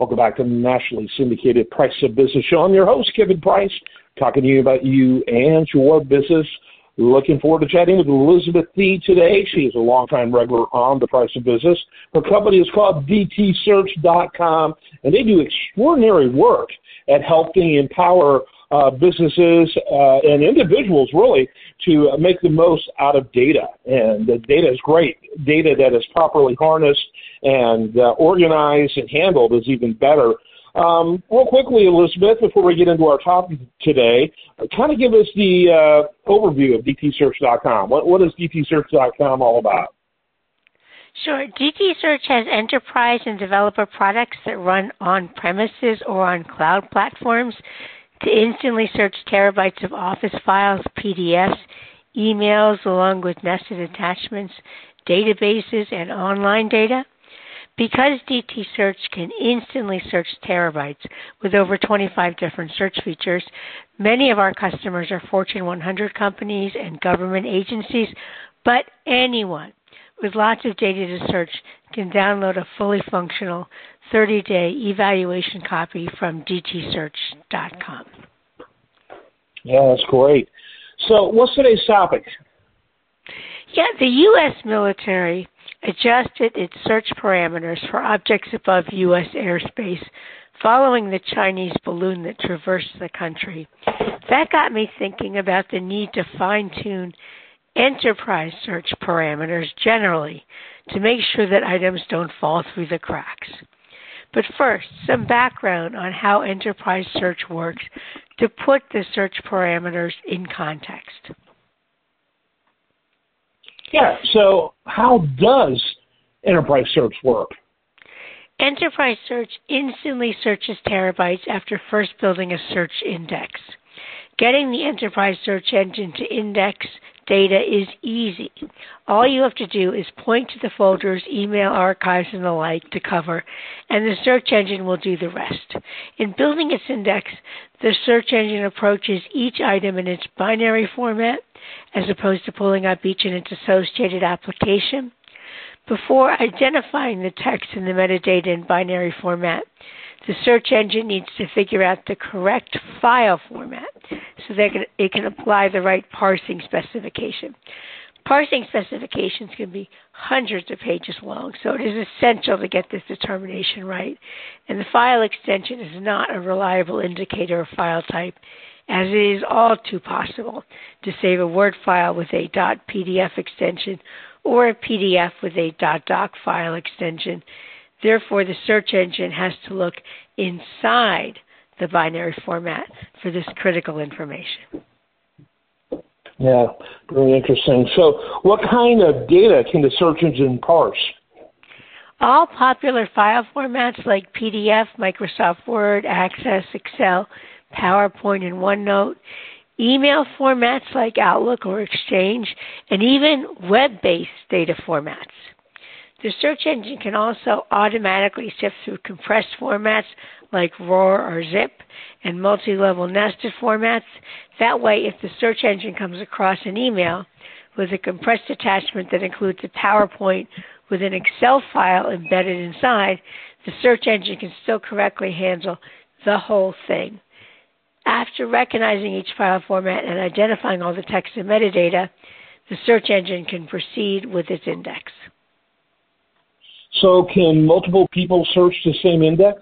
Welcome back to the nationally syndicated Price of Business show. I'm your host, Kevin Price, talking to you about you and your business. Looking forward to chatting with Elizabeth Thee today. She is a longtime regular on the Price of Business. Her company is called DTSearch.com, and they do extraordinary work at helping empower businesses and individuals, really, to make the most out of data. And the data is great. Data that is properly harnessed and organized and handled is even better. Real quickly, Elizabeth, before we get into our topic today, kind of give us the overview of DTSearch.com. What is DTSearch.com all about? Sure. DTSearch has enterprise and developer products that run on premises or on cloud platforms to instantly search terabytes of Office files, PDFs, emails, along with nested attachments, databases, and online data. Because DTSearch can instantly search terabytes with over 25 different search features, many of our customers are Fortune 100 companies and government agencies, but anyone with lots of data to search can download a fully functional 30-day evaluation copy from DTSearch.com. Yeah, that's great. So what's today's topic? Yeah, the U.S. military adjusted its search parameters for objects above U.S. airspace following the Chinese balloon that traversed the country. That got me thinking about the need to fine-tune enterprise search parameters generally to make sure that items don't fall through the cracks. But first, some background on how enterprise search works to put the search parameters in context. Yeah, so how does enterprise search work? Enterprise search instantly searches terabytes after first building a search index. Getting the enterprise search engine to index data is easy. All you have to do is point to the folders, email archives, and the like to cover, and the search engine will do the rest. In building its index, the search engine approaches each item in its binary format, as opposed to pulling up each in its associated application. Before identifying the text and the metadata in binary format, the search engine needs to figure out the correct file format so that it can apply the right parsing specification. Parsing specifications can be hundreds of pages long, so it is essential to get this determination right. And the file extension is not a reliable indicator of file type, as it is all too possible to save a Word file with a .pdf extension or a PDF with a .doc file extension. Therefore, the search engine has to look inside the binary format for this critical information. Yeah, very interesting. So what kind of data can the search engine parse? All popular file formats like PDF, Microsoft Word, Access, Excel, PowerPoint, and OneNote, email formats like Outlook or Exchange, and even web-based data formats. The search engine can also automatically sift through compressed formats like ROAR or ZIP and multi-level nested formats. That way, if the search engine comes across an email with a compressed attachment that includes a PowerPoint with an Excel file embedded inside, the search engine can still correctly handle the whole thing. After recognizing each file format and identifying all the text and metadata, the search engine can proceed with its index. So can multiple people search the same index?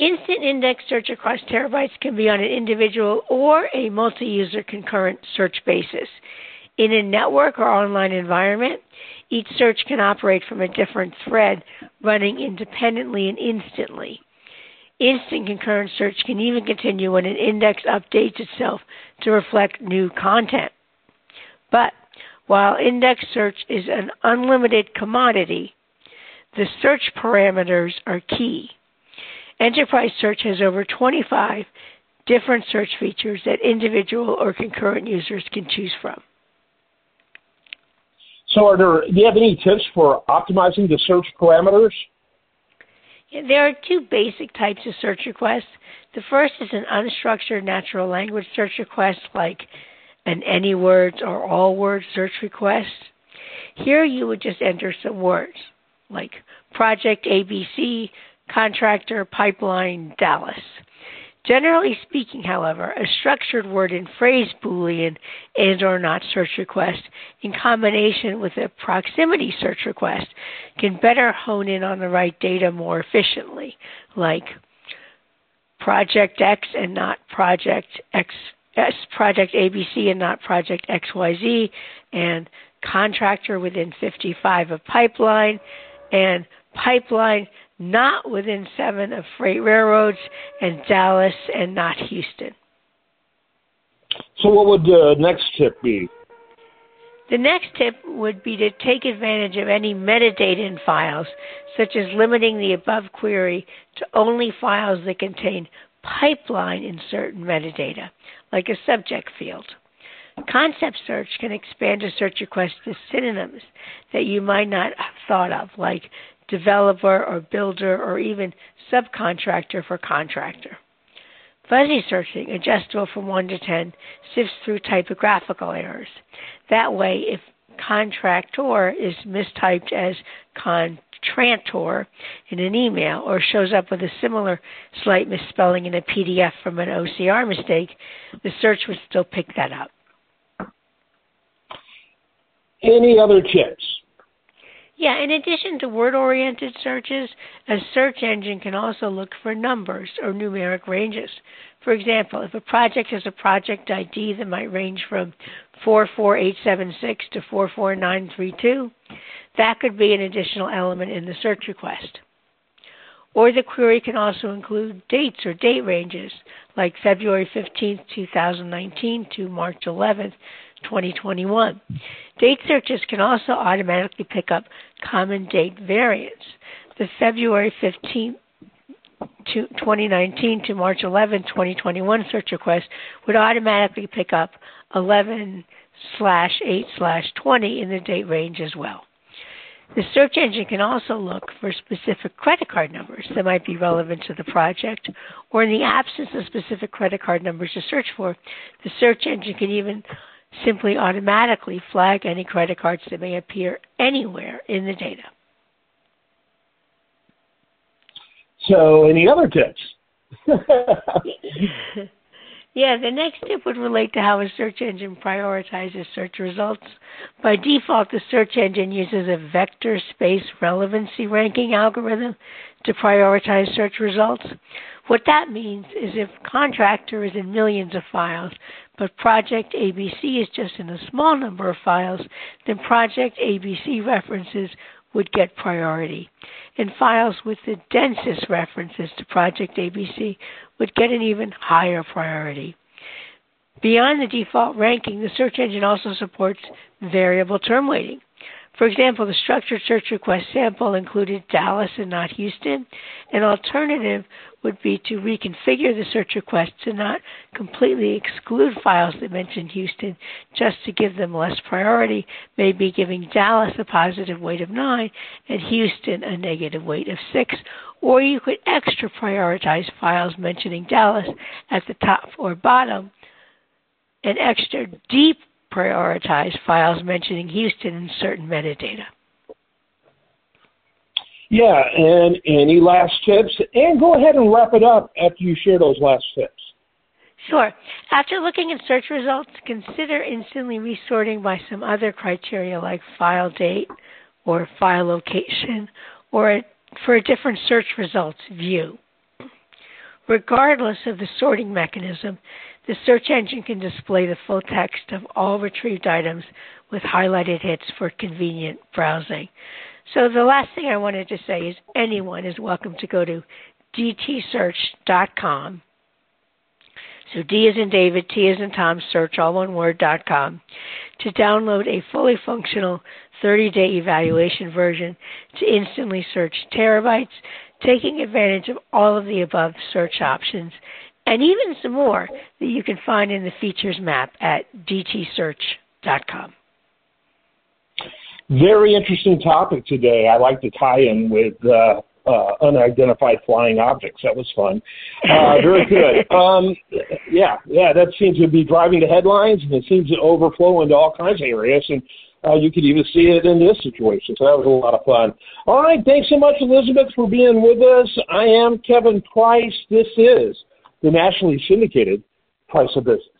Instant index search across terabytes can be on an individual or a multi-user concurrent search basis. In a network or online environment, each search can operate from a different thread running independently and instantly. Instant concurrent search can even continue when an index updates itself to reflect new content. But while index search is an unlimited commodity, the search parameters are key. Enterprise search has over 25 different search features that individual or concurrent users can choose from. So do you have any tips for optimizing the search parameters? There are two basic types of search requests. The first is an unstructured natural language search request, like an any words or all words search request. Here you would just enter some words, like project ABC, contractor, pipeline, Dallas. Generally speaking, however, a structured word and phrase Boolean and or not search request in combination with a proximity search request can better hone in on the right data more efficiently, like project X and not project X, project ABC and not project XYZ, and contractor within 55 of pipeline, and pipeline not within 7 of freight railroads, and Dallas and not Houston. So what would the next tip be? The next tip would be to take advantage of any metadata in files, such as limiting the above query to only files that contain pipeline in certain metadata, like a subject field. Concept search can expand a search request to synonyms that you might not have thought of, like developer or builder or even subcontractor for contractor. Fuzzy searching, adjustable from 1 to 10, sifts through typographical errors. That way, if contractor is mistyped as contractor in an email or shows up with a similar slight misspelling in a PDF from an OCR mistake, the search would still pick that up. Any other tips? Yeah, in addition to word-oriented searches, a search engine can also look for numbers or numeric ranges. For example, if a project has a project ID that might range from 44876 to 44932, that could be an additional element in the search request. Or the query can also include dates or date ranges, like February 15th, 2019 to March 11th, 2021. Date searches can also automatically pick up common date variants. The February 15, 2019 to March 11, 2021 search request would automatically pick up 11/8/20 in the date range as well. The search engine can also look for specific credit card numbers that might be relevant to the project, or in the absence of specific credit card numbers to search for, the search engine can even simply automatically flag any credit cards that may appear anywhere in the data. So, any other tips? Yeah, the next tip would relate to how a search engine prioritizes search results. By default, the search engine uses a vector space relevancy ranking algorithm to prioritize search results. What that means is if contractor is in millions of files, but project ABC is just in a small number of files, then project ABC references would get priority. And files with the densest references to project ABC would get an even higher priority. Beyond the default ranking, the search engine also supports variable term weighting. For example, the structured search request sample included Dallas and not Houston. An alternative would be to reconfigure the search request to not completely exclude files that mention Houston, just to give them less priority, maybe giving Dallas a positive weight of 9 and Houston a negative weight of 6. Or you could extra prioritize files mentioning Dallas at the top or bottom and extra deep prioritize files mentioning Houston in certain metadata. Yeah, and any last tips? And go ahead and wrap it up after you share those last tips. Sure. After looking at search results, consider instantly resorting by some other criteria like file date or file location or for a different search results view. Regardless of the sorting mechanism, the search engine can display the full text of all retrieved items with highlighted hits for convenient browsing. So the last thing I wanted to say is anyone is welcome to go to DTSearch.com. So D as in David, T as in Tom, search, all one word.com, to download a fully functional 30-day evaluation version to instantly search terabytes, taking advantage of all of the above search options, and even some more that you can find in the features map at DTSearch.com. Very interesting topic today. I like to tie in with unidentified flying objects. That was fun. Very good. That seems to be driving the headlines, and it seems to overflow into all kinds of areas. And You could even see it in this situation. So that was a lot of fun. All right, thanks so much, Elizabeth, for being with us. I am Kevin Price. This is the nationally syndicated Price of Business.